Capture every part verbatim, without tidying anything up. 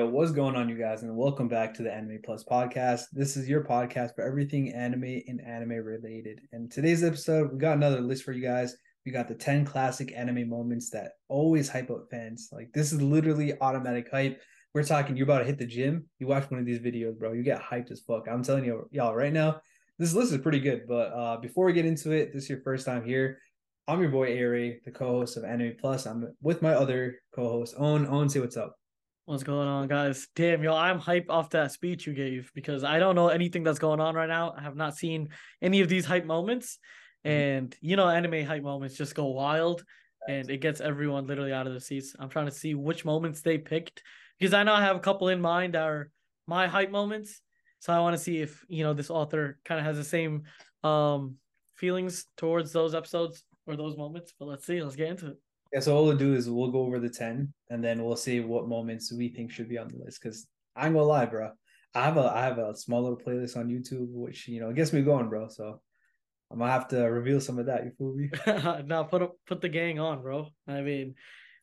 Yo, what's going on, you guys, and welcome back to the Anime Plus podcast. This is your podcast for everything anime and anime related. And today's episode, we got another list for you guys. We got the ten classic anime moments that always hype up fans. Like, this is literally automatic hype. We're talking, you're about to hit the gym, you watch one of these videos, bro, you get hyped as fuck. I'm telling you, y'all, right now, this list is pretty good. But uh, before we get into it, this is your first time here, I'm your boy, Aray, the co-host of Anime Plus. I'm with my other co-host, Aunn. Aunn, say what's up. What's going on, guys? Damn, yo, I'm hyped off that speech you gave because I don't know anything that's going on right now. I have not seen any of these hype moments. And, you know, anime hype moments just go wild. And it gets everyone literally out of their seats. I'm trying to see which moments they picked because I know I have a couple in mind that are my hype moments. So I want to see if, you know, this author kind of has the same um, feelings towards those episodes or those moments. But let's see. Let's get into it. Yeah, so all we'll do is we'll go over the ten, and then we'll see what moments we think should be on the list. Because I'm gonna lie, bro, I have a I have a small little playlist on YouTube, which, you know, gets me going, bro. So I'm gonna have to reveal some of that. You fool me? Nah, put up, put the gang on, bro. I mean,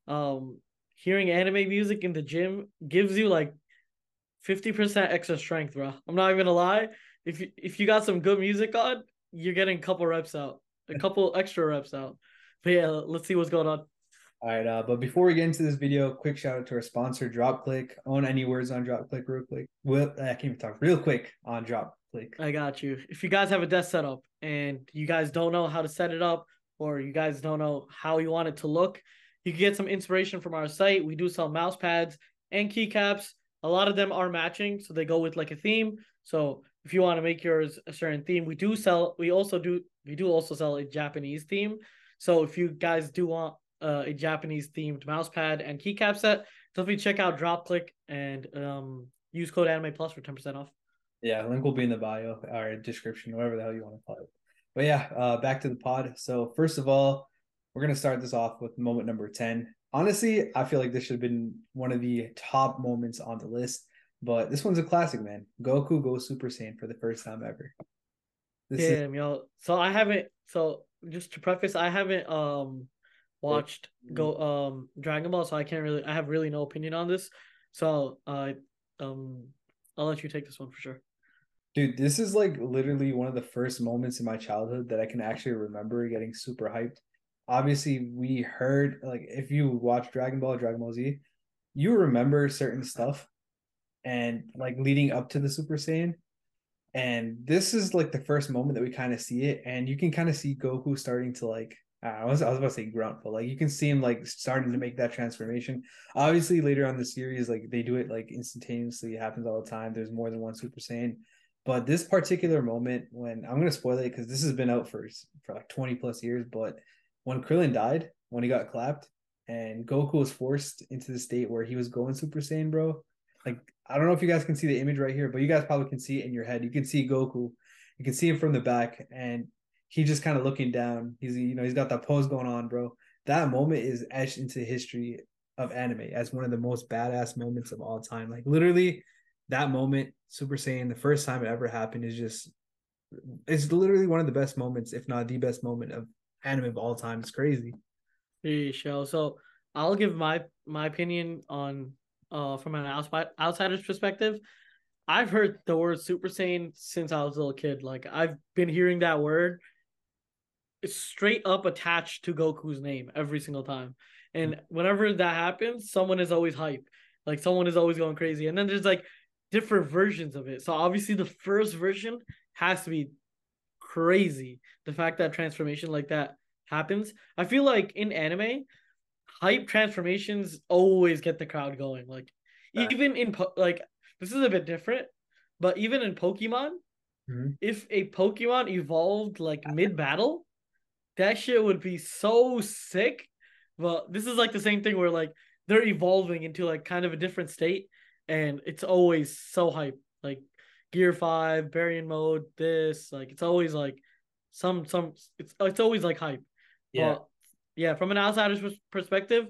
um, hearing anime music in the gym gives you like fifty percent extra strength, bro. I'm not even gonna lie. If you, if you got some good music on, you're getting a couple reps out, a couple extra reps out. But yeah, let's see what's going on. All right, uh, but before we get into this video, quick shout out to our sponsor, DropClick. Own any words on DropClick real quick? Well, I can't even talk real quick on DropClick. I got you. If you guys have a desk setup and you guys don't know how to set it up, or you guys don't know how you want it to look, you can get some inspiration from our site. We do sell mouse pads and keycaps. A lot of them are matching, so they go with like a theme. So if you want to make yours a certain theme, we do sell. We also do. We do also sell a Japanese theme. So if you guys do want Uh, a Japanese-themed mousepad and keycap set, definitely check out DropClick and um, use code Anime Plus for ten percent off. Yeah, link will be in the bio or description, whatever the hell you want to call it. But yeah, uh, back to the pod. So first of all, we're going to start this off with moment number ten. Honestly, I feel like this should have been one of the top moments on the list, but this one's a classic, man. Goku goes Super Saiyan for the first time ever. This Damn, is- yo. So I haven't, so just to preface, I haven't... um. watched go um Dragon Ball, so I can't really I have really no opinion on this, so uh um I'll let you take this one for sure. Dude, this is like literally one of the first moments in my childhood that I can actually remember getting super hyped. Obviously, we heard, like, if you watch Dragon Ball, Dragon Ball Z, you remember certain stuff and like leading up to the Super Saiyan. And this is like the first moment that we kind of see it, and you can kind of see Goku starting to like I was I was about to say grunt, but like you can see him like starting to make that transformation. Obviously, later on in the series, like they do it like instantaneously. It happens all the time. There's more than one Super Saiyan, but this particular moment, when I'm gonna spoil it because this has been out for for like twenty plus years, but when Krillin died, when he got clapped, and Goku was forced into the state where he was going Super Saiyan, bro. Like, I don't know if you guys can see the image right here, but you guys probably can see it in your head. You can see Goku, you can see him from the back, and he just kind of looking down. He's, you know, he's got that pose going on, bro. That moment is etched into the history of anime as one of the most badass moments of all time. Like, literally, that moment, Super Saiyan, the first time it ever happened, is just, it's literally one of the best moments, if not the best moment of anime of all time. It's crazy. So I'll give my my opinion on, uh, from an outside outsider's perspective. I've heard the word Super Saiyan since I was a little kid. Like, I've been hearing that word straight up attached to Goku's name every single time, and whenever that happens, someone is always hype, like someone is always going crazy. And then there's like different versions of it, so obviously the first version has to be crazy. The fact that transformation like that happens, I feel like in anime, hype transformations always get the crowd going. Like, even in like this is a bit different, but even in Pokemon, mm-hmm. if a Pokemon evolved like mid-battle, that shit would be so sick. But this is like the same thing where like they're evolving into like kind of a different state, and it's always so hype. Like Gear five, Baryon mode, this, like it's always like some some it's it's always like hype. Yeah. But yeah, from an outsider's perspective,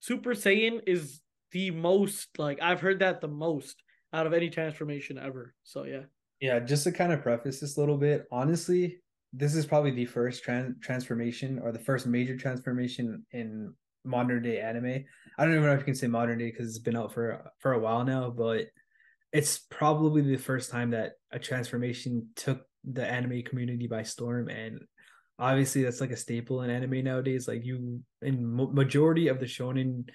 Super Saiyan is the most, like, I've heard that the most out of any transformation ever. So yeah. Yeah, just to kind of preface this a little bit, honestly, this is probably the first trans- transformation or the first major transformation in modern day anime. I don't even know if you can say modern day because it's been out for for a while now, but it's probably the first time that a transformation took the anime community by storm. And obviously that's like a staple in anime nowadays. Like you, in majority of the shonen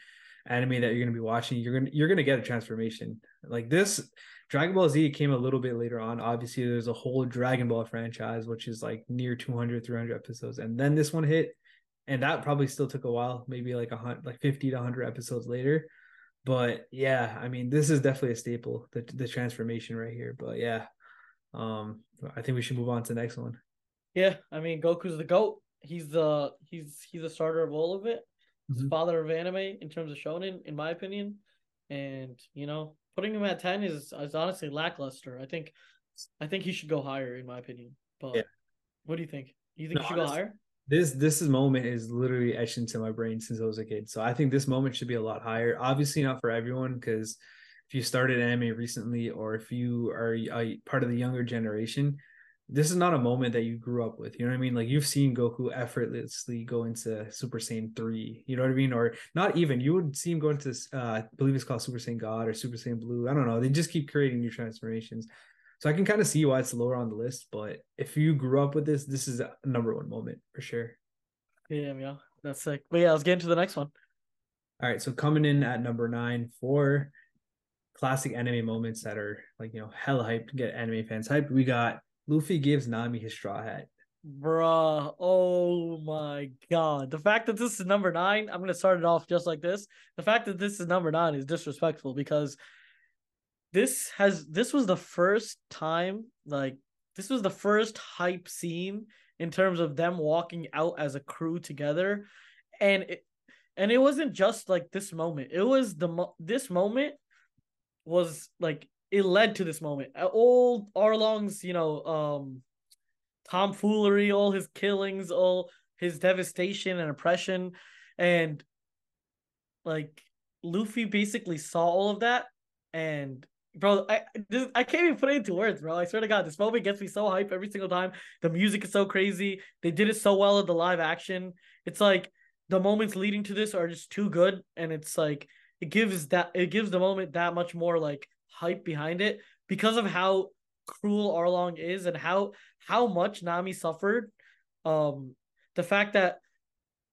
anime that you're going to be watching, you're going to, you're going to get a transformation like this. Dragon Ball Z came a little bit later on. Obviously there's a whole Dragon Ball franchise, which is like near two hundred, three hundred episodes. And then this one hit, and that probably still took a while, maybe like a hundred, like fifty to a hundred episodes later. But yeah, I mean, this is definitely a staple, the the transformation right here. But yeah, um, I think we should move on to the next one. Yeah, I mean, Goku's the GOAT. He's the he's he's the starter of all of it. He's mm-hmm. the father of anime in terms of shonen, in my opinion. And you know, putting him at ten is is honestly lackluster. I think, I think he should go higher, in my opinion. But yeah. What do you think? You think no, he should honestly, go higher? This this moment is literally etched into my brain since I was a kid. So I think this moment should be a lot higher. Obviously not for everyone, because if you started anime recently or if you are a part of the younger generation, this is not a moment that you grew up with. You know what I mean? Like you've seen Goku effortlessly go into Super Saiyan three. You know what I mean? Or not even. You would see him go into, uh, I believe it's called Super Saiyan God or Super Saiyan Blue. I don't know. They just keep creating new transformations. So I can kind of see why it's lower on the list, but if you grew up with this, this is a number one moment for sure. Yeah, yeah, that's sick. But yeah, let's get into the next one. All right, so coming in at number nine, for classic anime moments that are like, you know, hella hyped, get anime fans hyped. We got Luffy gives Nami his straw hat. Bruh, oh my god. The fact that this is number nine, I'm going to start it off just like this. The fact that this is number nine is disrespectful because... This has this was the first time, like this was the first hype scene in terms of them walking out as a crew together, and it, and it wasn't just like this moment. It was the this moment was like it led to this moment. Old Arlong's, you know, um, tomfoolery, all his killings, all his devastation and oppression, and like Luffy basically saw all of that and. Bro, I this, I can't even put it into words, bro. I swear to God, this moment gets me so hype every single time. The music is so crazy. They did it so well at the live action. It's like the moments leading to this are just too good, and it's like it gives that it gives the moment that much more like hype behind it because of how cruel Arlong is and how how much Nami suffered. Um, the fact that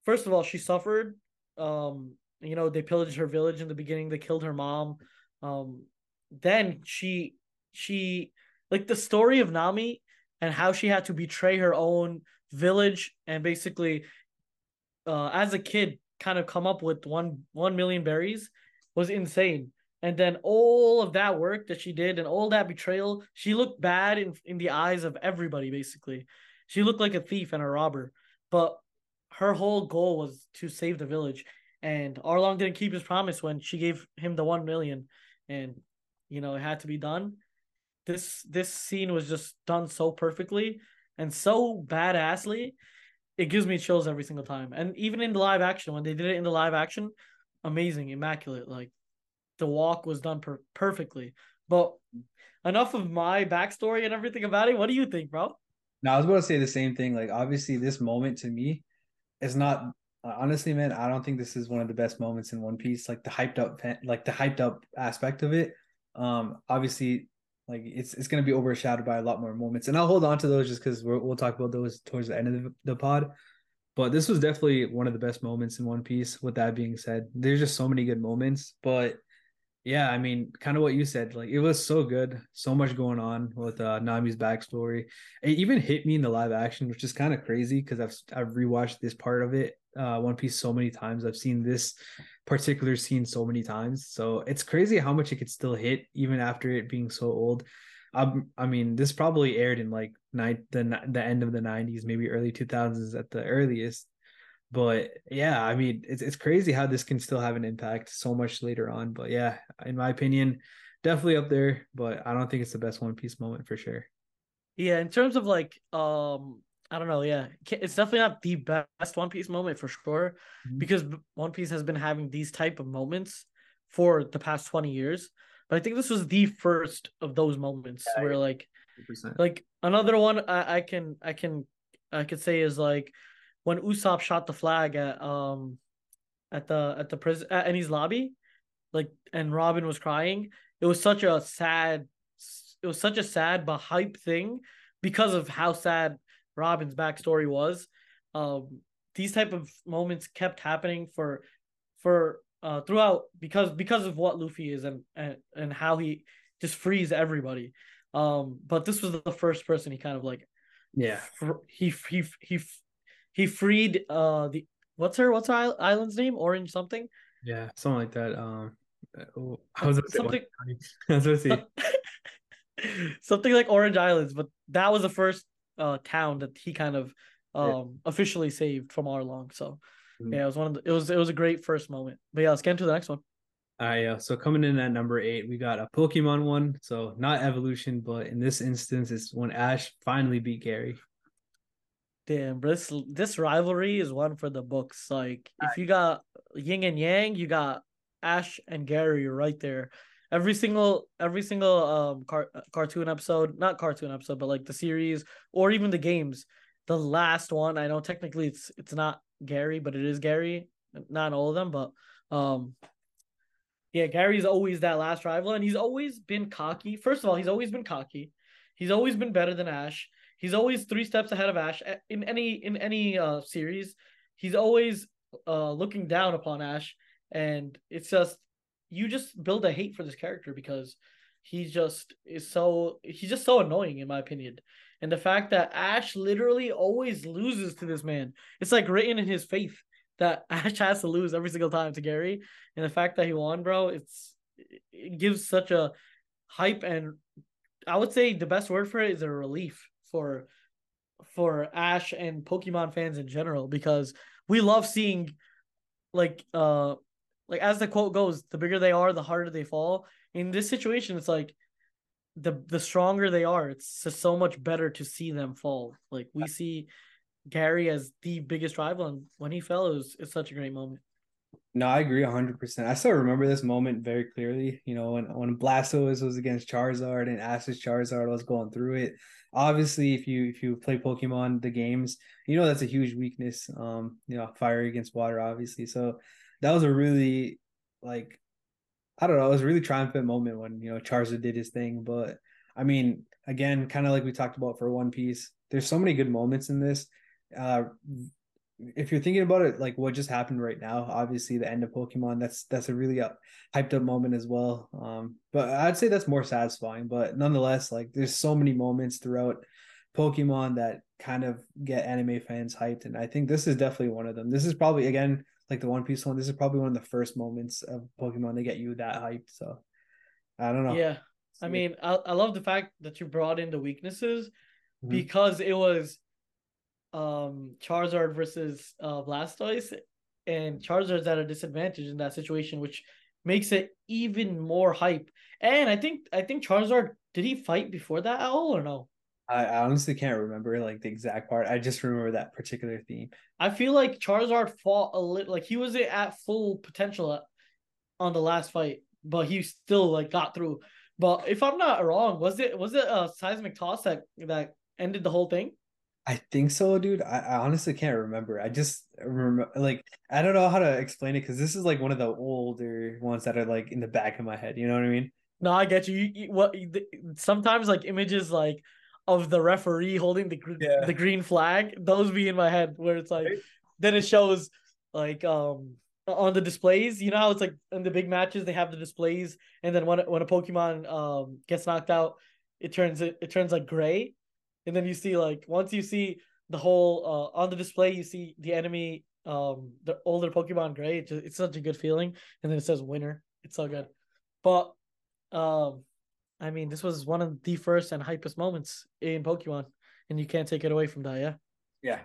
first of all she suffered. Um, you know they pillaged her village in the beginning. They killed her mom. Um. Then she, she, like the story of Nami and how she had to betray her own village and basically, uh, as a kid, kind of come up with one one million berries was insane. And then all of that work that she did and all that betrayal, she looked bad in in the eyes of everybody. Basically, she looked like a thief and a robber. But her whole goal was to save the village, and Arlong didn't keep his promise when she gave him the one million, and. You know, it had to be done. This this scene was just done so perfectly and so badassly. It gives me chills every single time. And even in the live action, when they did it in the live action, amazing, immaculate. Like, the walk was done per- perfectly. But enough of my backstory and everything about it. What do you think, bro? No, I was about to say the same thing. Like, obviously, this moment to me is not... Honestly, man, I don't think this is one of the best moments in One Piece. Like, the hyped up, like the hyped up aspect of it. Um, obviously, like it's it's going to be overshadowed by a lot more moments, and I'll hold on to those just because we'll talk about those towards the end of the, the pod. But this was definitely one of the best moments in One Piece. With that being said, there's just so many good moments, but yeah, I mean, kind of what you said, like it was so good, so much going on with uh, Nami's backstory. It even hit me in the live action, which is kind of crazy because I've I've rewatched this part of it, uh, One Piece, so many times. I've seen this particular scene so many times, so it's crazy how much it could still hit even after it being so old. Um, I mean, this probably aired in like night the the end of the nineties, maybe early two thousands at the earliest. But yeah, I mean, it's it's crazy how this can still have an impact so much later on. But yeah, in my opinion, definitely up there. But I don't think it's the best One Piece moment for sure. Yeah, in terms of like, um, I don't know. Yeah, it's definitely not the best One Piece moment for sure, mm-hmm. because One Piece has been having these type of moments for the past twenty years. But I think this was the first of those moments yeah, where like, one hundred percent. Like another one I, I can I can I could say is like when Usopp shot the flag at um at the at the prison at Eni's lobby, like, and Robin was crying. It was such a sad, it was such a sad but hype thing because of how sad Robin's backstory was. Um, these type of moments kept happening for, for uh throughout because because of what Luffy is and and, and how he just frees everybody. Um, but this was the first person he kind of like, yeah, fr- he he he he freed uh the what's her what's her island's name? Orange something. Yeah, something like that. Um, oh, I was something. I was something like Orange Islands, but that was the first uh town that he kind of um yeah. officially saved from Arlong. So mm-hmm. yeah, it was one of the, it was it was a great first moment. But yeah, let's get into the next one. All right, yeah. So coming in at number eight, we got a Pokemon one. So not evolution, but in this instance, it's when Ash finally beat Gary. Damn, bro, this this rivalry is one for the books. Like if you got Yin and Yang, you got Ash and Gary right there. Every single every single um car- cartoon episode, not cartoon episode, but like the series or even the games. The last one, I know technically it's it's not Gary, but it is Gary. Not all of them, but um. Yeah, Gary's always that last rival, and he's always been cocky. First of all, he's always been cocky. He's always been better than Ash. He's always three steps ahead of Ash in any in any uh, series. He's always uh, looking down upon Ash, and it's just you just build a hate for this character because he just is so he's just so annoying in my opinion. And the fact that Ash literally always loses to this man, it's like written in his fate. That Ash has to lose every single time to Gary, and the fact that he won, bro, it's it gives such a hype, and I would say the best word for it is a relief for for Ash and Pokemon fans in general, because we love seeing, like, uh, like as the quote goes, the bigger they are, the harder they fall. In this situation, it's like the the stronger they are, it's just so much better to see them fall. Like we see Gary as the biggest rival, and when he fell, it was it's such a great moment. No, I agree one hundred percent. I still remember this moment very clearly. You know, when, when Blastoise was against Charizard and Ash's Charizard was going through it. Obviously, if you if you play Pokemon, the games, you know that's a huge weakness. Um, you know, fire against water, obviously. So that was a really, like, I don't know, it was a really triumphant moment when, you know, Charizard did his thing. But, I mean, again, kind of like we talked about for One Piece, there's so many good moments in this. Uh, if you're thinking about it, like what just happened right now, obviously the end of Pokemon, that's that's a really up, hyped up moment as well. Um, but I'd say that's more satisfying. But nonetheless, like there's so many moments throughout Pokemon that kind of get anime fans hyped, and I think this is definitely one of them. This is probably, again, like the One Piece one, this is probably one of the first moments of Pokemon to get you that hyped. So I don't know. Yeah, I mean, I I love the fact that you brought in the weaknesses mm-hmm. because it was. Um, Charizard versus uh, Blastoise, and Charizard's at a disadvantage in that situation, which makes it even more hype. And I think I think Charizard, did he fight before that at all or no? I, I honestly can't remember like the exact part. I just remember that particular theme. I feel like Charizard fought a little, like he wasn't at full potential at, on the last fight, but he still like got through. But if I'm not wrong, was it was it a seismic toss that that ended the whole thing? I think so, dude. I, I honestly can't remember. I just remember, like, I don't know how to explain it because this is like one of the older ones that are like in the back of my head. You know what I mean? No, I get you. you, you what? The, sometimes like images like of the referee holding the yeah. the green flag, those be in my head where it's like, right? Then it shows like um on the displays. You know how it's like in the big matches they have the displays, and then when when a Pokemon um gets knocked out, it turns it, it turns like gray. And then you see, like, once you see the whole, uh, on the display, you see the enemy, um, the older Pokemon gray. It just, it's such a good feeling. And then it says winner. It's so good. But, um, I mean, this was one of the first and hypest moments in Pokemon. And you can't take it away from that, yeah? Yeah.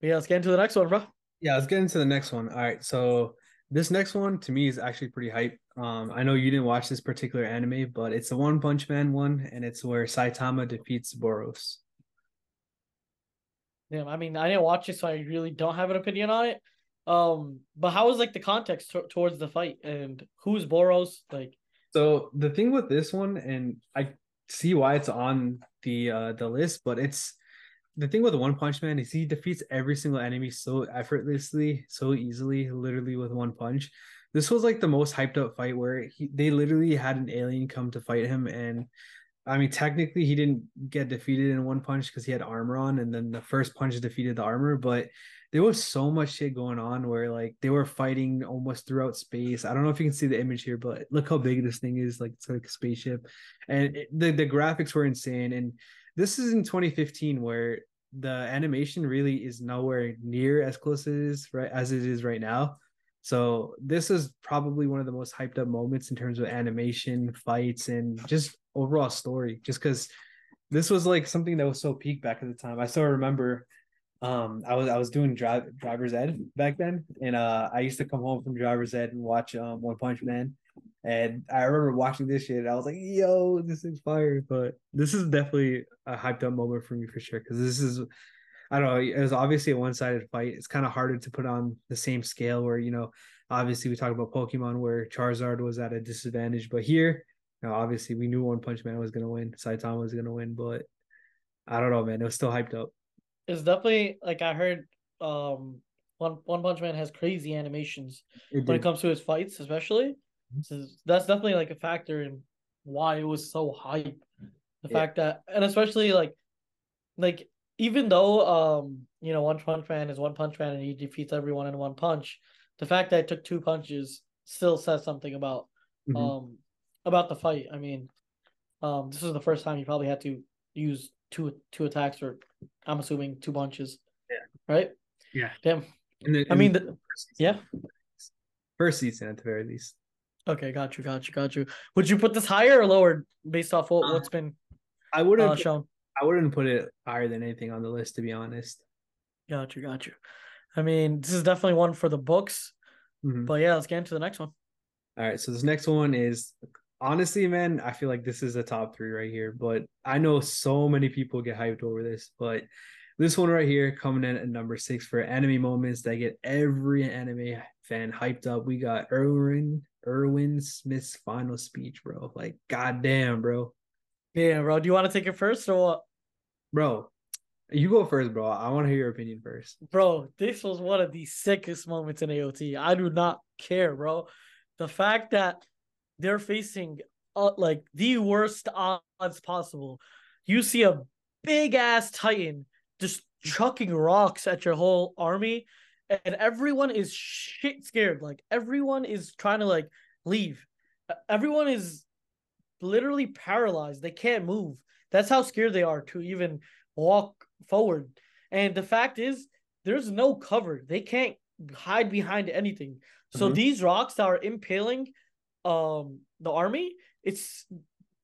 But yeah, let's get into the next one, bro. Yeah, let's get into the next one. All right, so this next one, to me, is actually pretty hype. Um, I know you didn't watch this particular anime, but it's the One Punch Man one, and it's where Saitama defeats Boros. Damn, I mean, I didn't watch it, so I really don't have an opinion on it. Um, but how was, like, the context t- towards the fight, and who's Boros? Like, so the thing with this one, and I see why it's on the uh, the list, but it's the thing with the One Punch Man is he defeats every single enemy so effortlessly, so easily, literally with one punch. This was like the most hyped up fight where he, they literally had an alien come to fight him. And I mean, technically he didn't get defeated in one punch because he had armor on, and then the first punch defeated the armor, but there was so much shit going on where like they were fighting almost throughout space. I don't know if you can see the image here, but look how big this thing is. Like it's like a spaceship, and it, the, the graphics were insane. And this is in twenty fifteen where the animation really is nowhere near as close as it is, right, as it is right now. So this is probably one of the most hyped up moments in terms of animation, fights, and just overall story, just because this was like something that was so peak back at the time. I still remember um I was I was doing drive, driver's ed back then, and uh I used to come home from driver's ed and watch um One Punch Man, and I remember watching this shit and I was like, yo, this is fire. But this is definitely a hyped up moment for me for sure, because this is, I don't know, it was obviously a one-sided fight. It's kind of harder to put on the same scale where, you know, obviously we talk about Pokemon where Charizard was at a disadvantage, but here, you know, obviously we knew One Punch Man was gonna win, Saitama was gonna win, but I don't know, man, it was still hyped up. It's definitely, like, I heard um, One One Punch Man has crazy animations it when it comes to his fights, especially. So that's definitely, like, a factor in why it was so hype. The yeah. fact that, and especially, like, like even though, um, you know, One Punch Man is One Punch Man and he defeats everyone in one punch, the fact that it took two punches still says something about mm-hmm. um, about the fight. I mean, um, this is the first time you probably had to use two two attacks, or I'm assuming two punches. Yeah. Right? Yeah. Damn. And then, and I mean, the, first yeah. First season at the very least. Okay, got you, got you, got you. Would you put this higher or lower based off what, uh, what's been I wouldn't uh, shown? I wouldn't put it higher than anything on the list, to be honest. Got you, got you. I mean, this is definitely one for the books. Mm-hmm. But yeah, let's get into the next one. All right, so this next one is... Honestly, man, I feel like this is a top three right here, but I know so many people get hyped over this, but this one right here coming in at number six for anime moments that get every anime fan hyped up. We got Erwin, Erwin Smith's final speech, bro. Like, goddamn, bro. Yeah, bro. Do you want to take it first or what? Bro, you go first, bro. I want to hear your opinion first. Bro, this was one of the sickest moments in A O T. I do not care, bro. The fact that they're facing uh, like the worst odds possible. You see a big ass Titan just chucking rocks at your whole army, and everyone is shit scared. Like everyone is trying to like leave. Everyone is literally paralyzed. They can't move. That's how scared they are to even walk forward. And the fact is, there's no cover. They can't hide behind anything. Mm-hmm. So these rocks that are impaling um the army, it's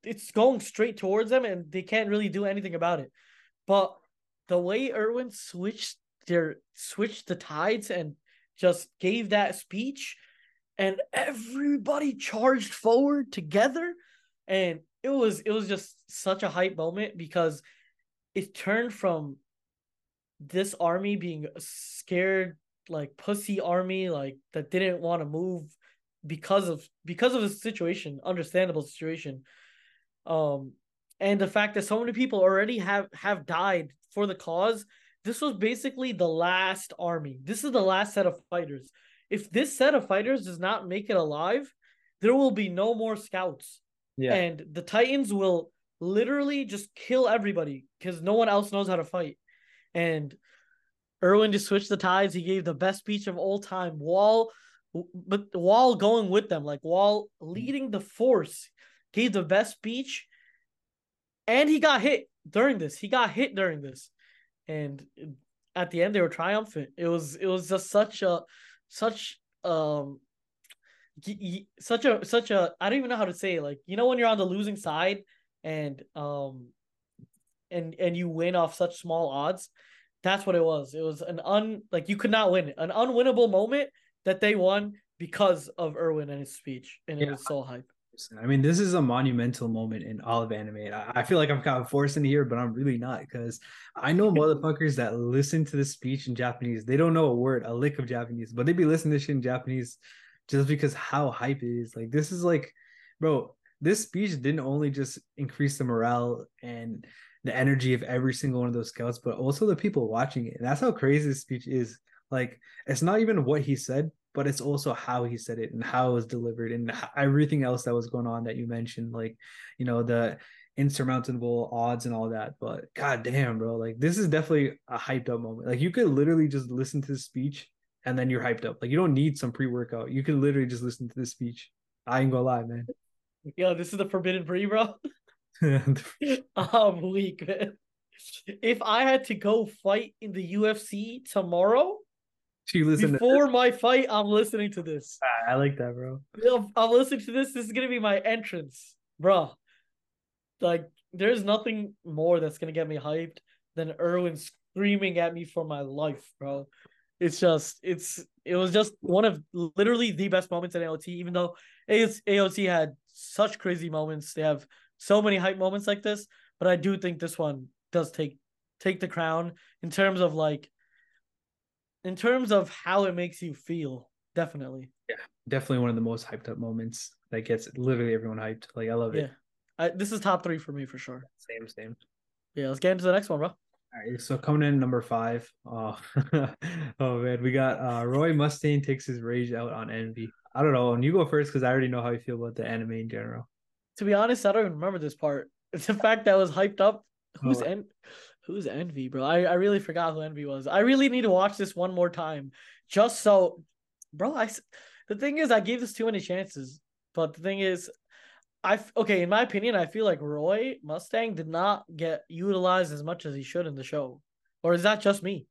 it's going straight towards them, and they can't really do anything about it. But the way Erwin switched their switched the tides and just gave that speech, and everybody charged forward together, and it was it was just such a hype moment, because it turned from this army being a scared like pussy army like that didn't want to move because of because of the situation, understandable situation, um, and the fact that so many people already have, have died for the cause. This was basically the last army. This is the last set of fighters. If this set of fighters does not make it alive, there will be no more scouts. Yeah. And the Titans will literally just kill everybody because no one else knows how to fight. And Erwin just switched the tides. He gave the best speech of all time. Wall... But Wall going with them, like Wall leading the force, gave the best speech, and he got hit during this. He got hit during this, and at the end they were triumphant. It was it was just such a such um such a such a I don't even know how to say it. Like, you know, when you're on the losing side and um and and you win off such small odds, that's what it was. It was an un like you could not win it, an unwinnable moment that they won because of Erwin and his speech, and yeah, it was so hype. I mean, this is a monumental moment in all of anime. And I, I feel like I'm kind of forcing it here, but I'm really not, because I know motherfuckers that listen to the speech in Japanese. They don't know a word, a lick of Japanese, but they be listening to shit in Japanese just because how hype it is. Like, this is like, bro, this speech didn't only just increase the morale and the energy of every single one of those scouts, but also the people watching it. And that's how crazy this speech is. Like, it's not even what he said, but it's also how he said it and how it was delivered and everything else that was going on that you mentioned, like, you know, the insurmountable odds and all that. But god damn, bro, like, this is definitely a hyped up moment. Like, you could literally just listen to this speech and then you're hyped up. Like, you don't need some pre-workout. You can literally just listen to this speech. I ain't gonna lie, man. Yo, this is the forbidden pre, bro. I'm weak, man. If I had to go fight in the U F C tomorrow, you listen before to my fight, I'm listening to this. I like that, bro. I'm listening to this. This is gonna be my entrance, bro. Like, there's nothing more that's gonna get me hyped than Erwin screaming at me for my life, bro. It's just, it's, it was just one of literally the best moments at A O T. Even though A O T had such crazy moments, they have so many hype moments like this, but I do think this one does take take the crown in terms of like, in terms of how it makes you feel. Definitely. Yeah, definitely one of the most hyped up moments that gets literally everyone hyped. Like, I love it. Yeah, I, this is top three for me for sure. Same, same. Yeah, let's get into the next one, bro. All right, so coming in number five. Oh, oh man, we got uh, Roy Mustang takes his rage out on Envy. I don't know, and you go first because I already know how you feel about the anime in general. To be honest, I don't even remember this part. It's the fact that I was hyped up. Who's oh. en- Who's Envy, bro? I, I really forgot who Envy was. I really need to watch this one more time. Just so... Bro, I, the thing is, I gave this too many chances. But the thing is... I Okay, in my opinion, I feel like Roy Mustang did not get utilized as much as he should in the show. Or is that just me?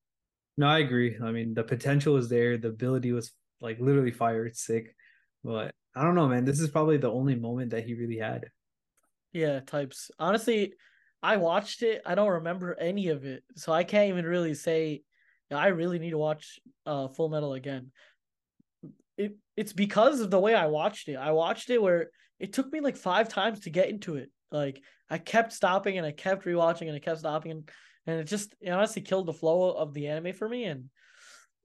No, I agree. I mean, the potential was there. The ability was, like, literally fire. It's sick. But I don't know, man. This is probably the only moment that he really had. Yeah, types. Honestly... I watched it. I don't remember any of it. So I can't even really say, I really need to watch uh, Full Metal again. It It's because of the way I watched it. I watched it where it took me like five times to get into it. Like, I kept stopping and I kept rewatching and I kept stopping. And, and it just it honestly killed the flow of the anime for me. And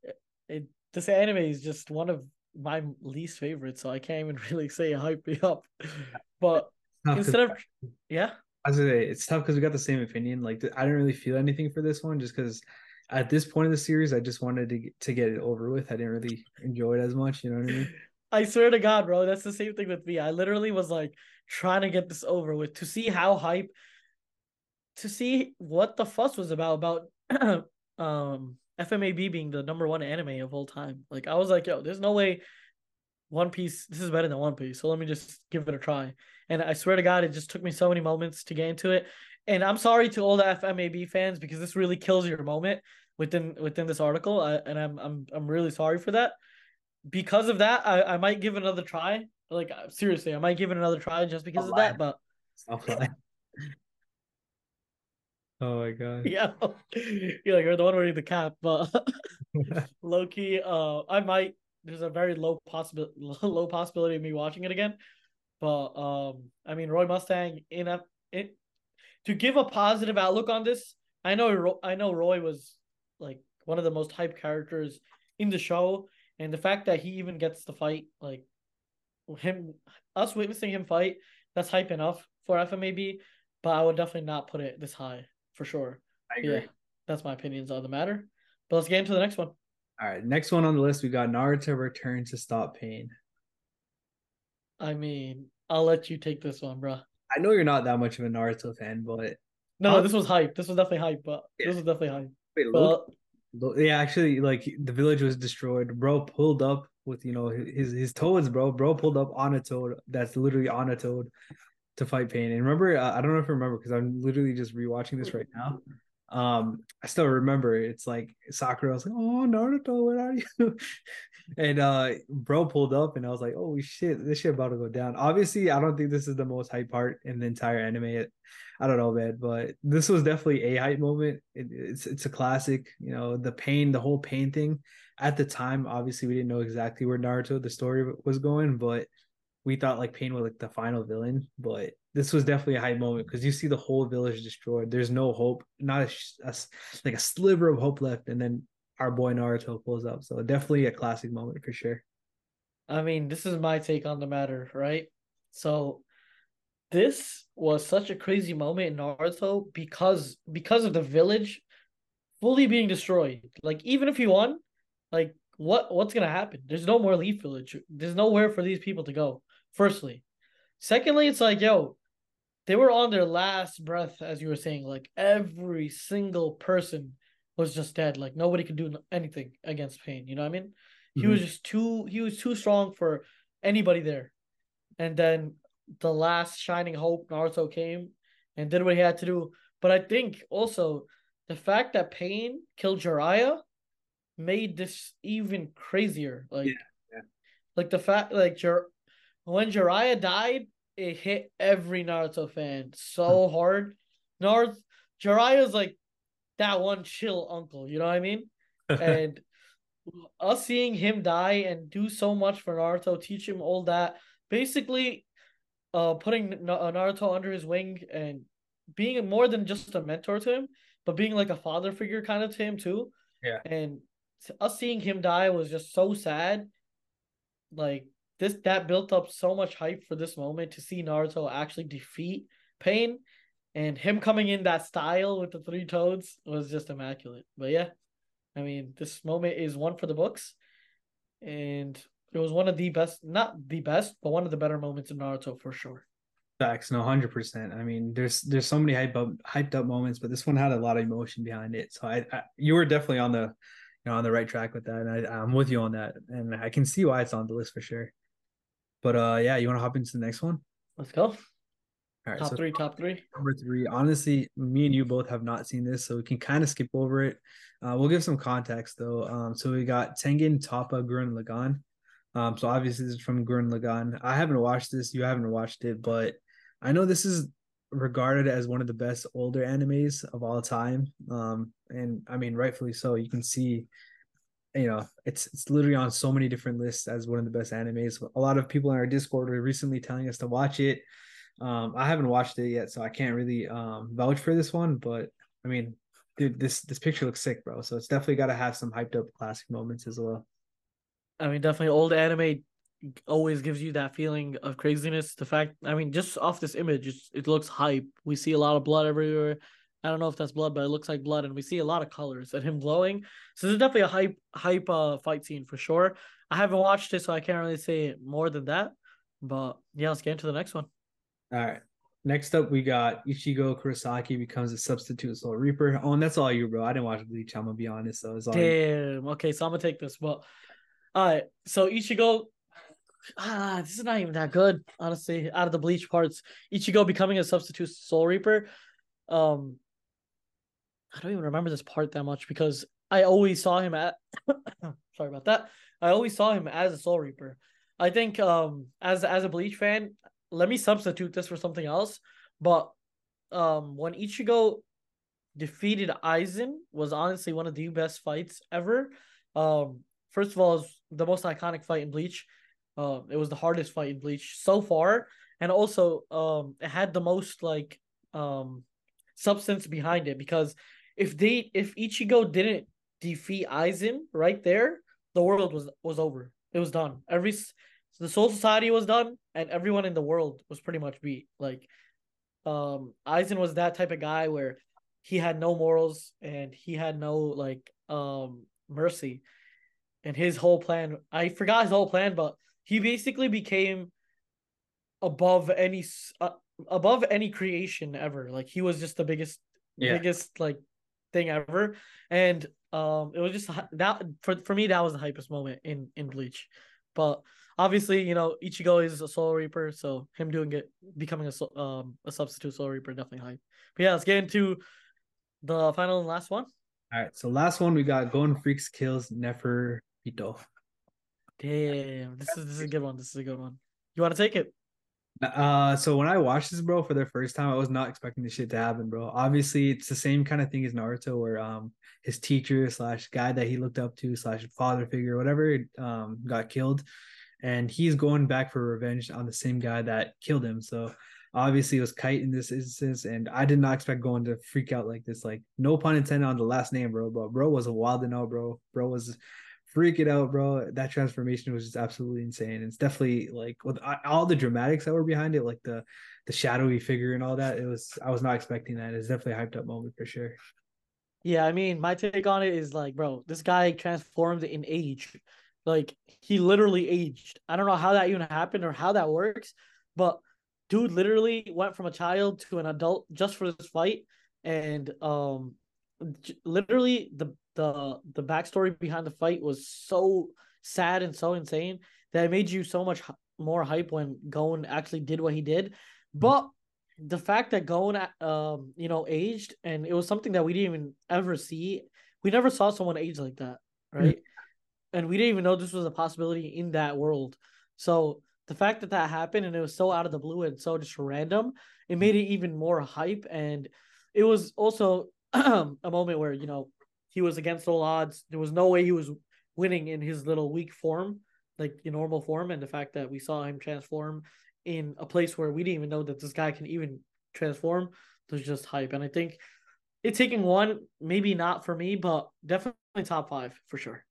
it, it this anime is just one of my least favorites. So I can't even really say it hyped me up. But instead of... Yeah? I was gonna say, it's tough because we got the same opinion. Like, I didn't really feel anything for this one just because at this point of the series, I just wanted to, to get it over with. I didn't really enjoy it as much. You know what I mean? I swear to God, bro, that's the same thing with me. I literally was like trying to get this over with to see how hype, to see what the fuss was about, about um, F M A B being the number one anime of all time. Like, I was like, yo, there's no way One Piece, this is better than One Piece. So let me just give it a try. And I swear to God, it just took me so many moments to get into it. And I'm sorry to all the F M A B fans because this really kills your moment within within this article. I, and I'm I'm I'm really sorry for that. Because of that, I, I might give it another try. Like, seriously, I might give it another try just because I'll of lie. that. But oh my god, yeah, you're like, you're the one wearing the cap, but low key, uh, I might. There's a very low possibility, low possibility of me watching it again. But, um, I mean, Roy Mustang, in a, in, to give a positive outlook on this, I know I know Roy was, like, one of the most hyped characters in the show. And the fact that he even gets the fight, like, him, us witnessing him fight, that's hype enough for F M A B. But I would definitely not put it this high, for sure. I agree. Yeah, that's my opinions on the matter. But let's get into the next one. All right, next one on the list, we got Naruto Return to Stop Pain. I mean, I'll let you take this one, bro. I know you're not that much of a Naruto fan, but... No, I'll... this was hype. This was definitely hype, but... Yeah. This was definitely hype. Wait, but... Yeah, actually, like, the village was destroyed. Bro pulled up with, you know, his his toads, bro. Bro pulled up on a toad that's literally on a toad to fight Pain. And remember, I don't know if you remember, because I'm literally just rewatching this right now. Um, I still remember it. It's like Sakura, I was like, oh, Naruto, where are you? And uh, bro pulled up and I was like, oh shit, this shit about to go down. Obviously, I don't think this is the most hype part in the entire anime. I don't know, man, but this was definitely a hype moment. It, it's it's a classic, you know, the pain, the whole pain thing. At the time, obviously, we didn't know exactly where Naruto, the story was going, but we thought like Pain was like the final villain, but this was definitely a hype moment because you see the whole village destroyed. There's no hope, not a, a, like a sliver of hope left. And then our boy Naruto pulls up. So definitely a classic moment for sure. I mean, this is my take on the matter, right? So this was such a crazy moment in Naruto because because of the village fully being destroyed. Like, even if he won, like what what's gonna happen? There's no more Leaf Village. There's nowhere for these people to go. Firstly, secondly, it's like, yo, they were on their last breath, as you were saying. Like, every single person was just dead. Like, nobody could do anything against Pain. You know what I mean? Mm-hmm. He was just too. He was too strong for anybody there. And then the last shining hope, Naruto, came and did what he had to do. But I think also the fact that Pain killed Jiraiya made this even crazier. Like, yeah, yeah. like the fact, like Jir- when Jiraiya died, it hit every Naruto fan so hard. Naruto, Jiraiya's like that one chill uncle. You know what I mean? And us seeing him die and do so much for Naruto, teach him all that, basically uh, putting Naruto under his wing and being more than just a mentor to him, but being like a father figure kind of to him too. Yeah. And us seeing him die was just so sad. Like, this, that built up so much hype for this moment to see Naruto actually defeat Pain, and him coming in that style with the three toads was just immaculate. But yeah, I mean, this moment is one for the books, and it was one of the best, not the best, but one of the better moments in Naruto for sure. Facts, no, one hundred percent. I mean, there's there's so many hype up, hyped up moments, but this one had a lot of emotion behind it. So I, I you were definitely on the, you know, on the right track with that, and I, I'm with you on that, and I can see why it's on the list for sure. But uh, yeah, you want to hop into the next one? Let's go. All right, top so three, top three. Number three. Honestly, me and you both have not seen this, so we can kind of skip over it. Uh, we'll give some context though. Um, so we got Tengen, Toppa, Gurren Lagann. Um, so obviously this is from Gurren Lagann. I haven't watched this. You haven't watched it, but I know this is regarded as one of the best older animes of all time. Um, and I mean, rightfully so. You can see, you know, it's it's literally on so many different lists as one of the best animes. A lot of people in our Discord were recently telling us to watch it. Um, I haven't watched it yet, so I can't really um, vouch for this one. But I mean, dude, this this picture looks sick, bro. So it's definitely got to have some hyped up classic moments as well. I mean, definitely old anime always gives you that feeling of craziness. The fact, I mean, just off this image, it's, it looks hype. We see a lot of blood everywhere. I don't know if that's blood, but it looks like blood, and we see a lot of colors and him glowing. So there's definitely a hype, hype uh, fight scene for sure. I haven't watched it, so I can't really say more than that. But yeah, let's get into the next one. All right. Next up, we got Ichigo Kurosaki becomes a substitute Soul Reaper. Oh, and that's all you, bro. I didn't watch Bleach. I'm gonna be honest, so it's all. Damn. You. Okay, so I'm gonna take this. Well, all right. So Ichigo. Ah, this is not even that good, honestly. Out of the Bleach parts, Ichigo becoming a substitute Soul Reaper. Um. I don't even remember this part that much because I always saw him at sorry about that. I always saw him as a Soul Reaper. I think um as as a Bleach fan, let me substitute this for something else. But um when Ichigo defeated Aizen was honestly one of the best fights ever. Um first of all, it was the most iconic fight in Bleach. Um it was the hardest fight in Bleach so far, and also um it had the most like um substance behind it, because If they if Ichigo didn't defeat Aizen right there, the world was, was over. It was done. Every the Soul Society was done, and everyone in the world was pretty much beat. Like, um, Aizen was that type of guy where he had no morals and he had no like um mercy. And his whole plan, I forgot his whole plan, but he basically became above any uh, above any creation ever. Like, he was just the biggest yeah. biggest like. thing ever, and um it was just that for, for me that was the hypest moment in in Bleach. But obviously, you know, Ichigo is a Soul Reaper, so him doing it, becoming a um a substitute Soul Reaper, definitely hype. But yeah, let's get into the final and last one. All right, so last one we got Gon Freecs kills Neferpito. Damn, this is this is a good one. This is a good one. You want to take it? Uh, so when I watched this, bro, for the first time, I was not expecting this shit to happen, bro. Obviously, it's the same kind of thing as Naruto, where um his teacher slash guy that he looked up to slash father figure, whatever, um got killed, and he's going back for revenge on the same guy that killed him. So obviously, it was Kite in this instance, and I did not expect Gon to freak out like this. Like, no pun intended on the last name, bro. But bro was wilding out, bro. Bro was. Freak it out, bro. That transformation was just absolutely insane. It's definitely like with all the dramatics that were behind it, like the the shadowy figure and all that. It was, I was not expecting that. It's definitely a hyped up moment for sure. Yeah, I mean, my take on it is like, bro, this guy transformed in age. Like, he literally aged. I don't know how that even happened or how that works, but dude literally went from a child to an adult just for this fight. And um, literally the the the backstory behind the fight was so sad and so insane that it made you so much more hype when Gon actually did what he did. But the fact that Gon, um, you know, aged, and it was something that we didn't even ever see. We never saw someone age like that, right? Mm-hmm. And we didn't even know this was a possibility in that world. So the fact that that happened and it was so out of the blue and so just random, it made it even more hype. And it was also a moment where, you know, he was against all odds. There was no way he was winning in his little weak form, like in normal form. And the fact that we saw him transform in a place where we didn't even know that this guy can even transform was just hype. And I think it's taking one, maybe not for me, but definitely top five for sure.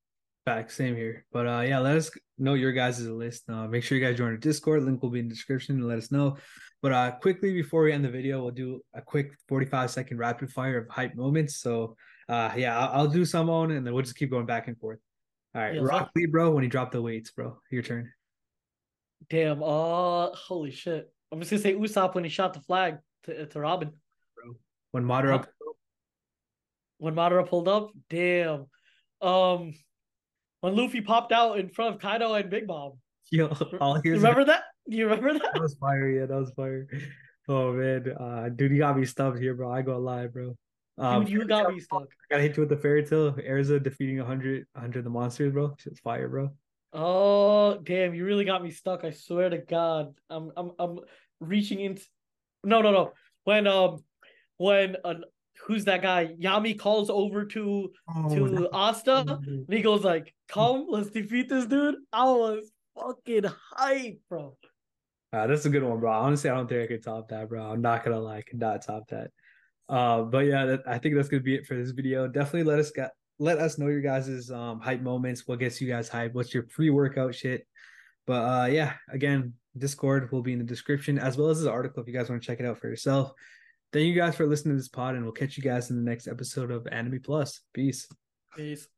Back, same here. But uh yeah, let us know your guys' list. Uh, make sure you guys join our Discord. Link will be in the description and let us know. But uh quickly before we end the video, we'll do a quick forty-five second rapid fire of hype moments. So uh yeah, I'll, I'll do some on and then we'll just keep going back and forth. All right, yeah, Rock Lee, bro, when he dropped the weights, bro. Your turn. Damn, uh holy shit. I'm just gonna say Usopp when he shot the flag to, to Robin. Bro. When Madara oh. When Madara pulled up, damn. Um When Luffy popped out in front of Kaido and Big Mom. Yo, all you remember that? You remember that? That was fire, yeah, that was fire. Oh, man. Uh, dude, you got me stumped here, bro. I go live, bro. Um, dude, you got me stumped. I gotta hit you with the fairy tale. Erza defeating one hundred, one hundred of the monsters, bro. Shit's fire, bro. Oh, damn. You really got me stuck. I swear to God. I'm I'm, I'm reaching into... No, no, no. When, um, when... an who's that guy? Yami calls over to oh, to Asta, and he goes like, "Come, let's defeat this dude." I was fucking hype, bro. Uh, that's a good one, bro. Honestly, I don't think I could top that, bro. I'm not gonna lie, I could not top that. Uh, but yeah, that, I think that's gonna be it for this video. Definitely let us get let us know your guys's um hype moments. What gets you guys hyped? What's your pre-workout shit? But uh, yeah, again, Discord will be in the description as well as this article if you guys want to check it out for yourself. Thank you guys for listening to this pod, and we'll catch you guys in the next episode of Anime Plus. Peace. Peace.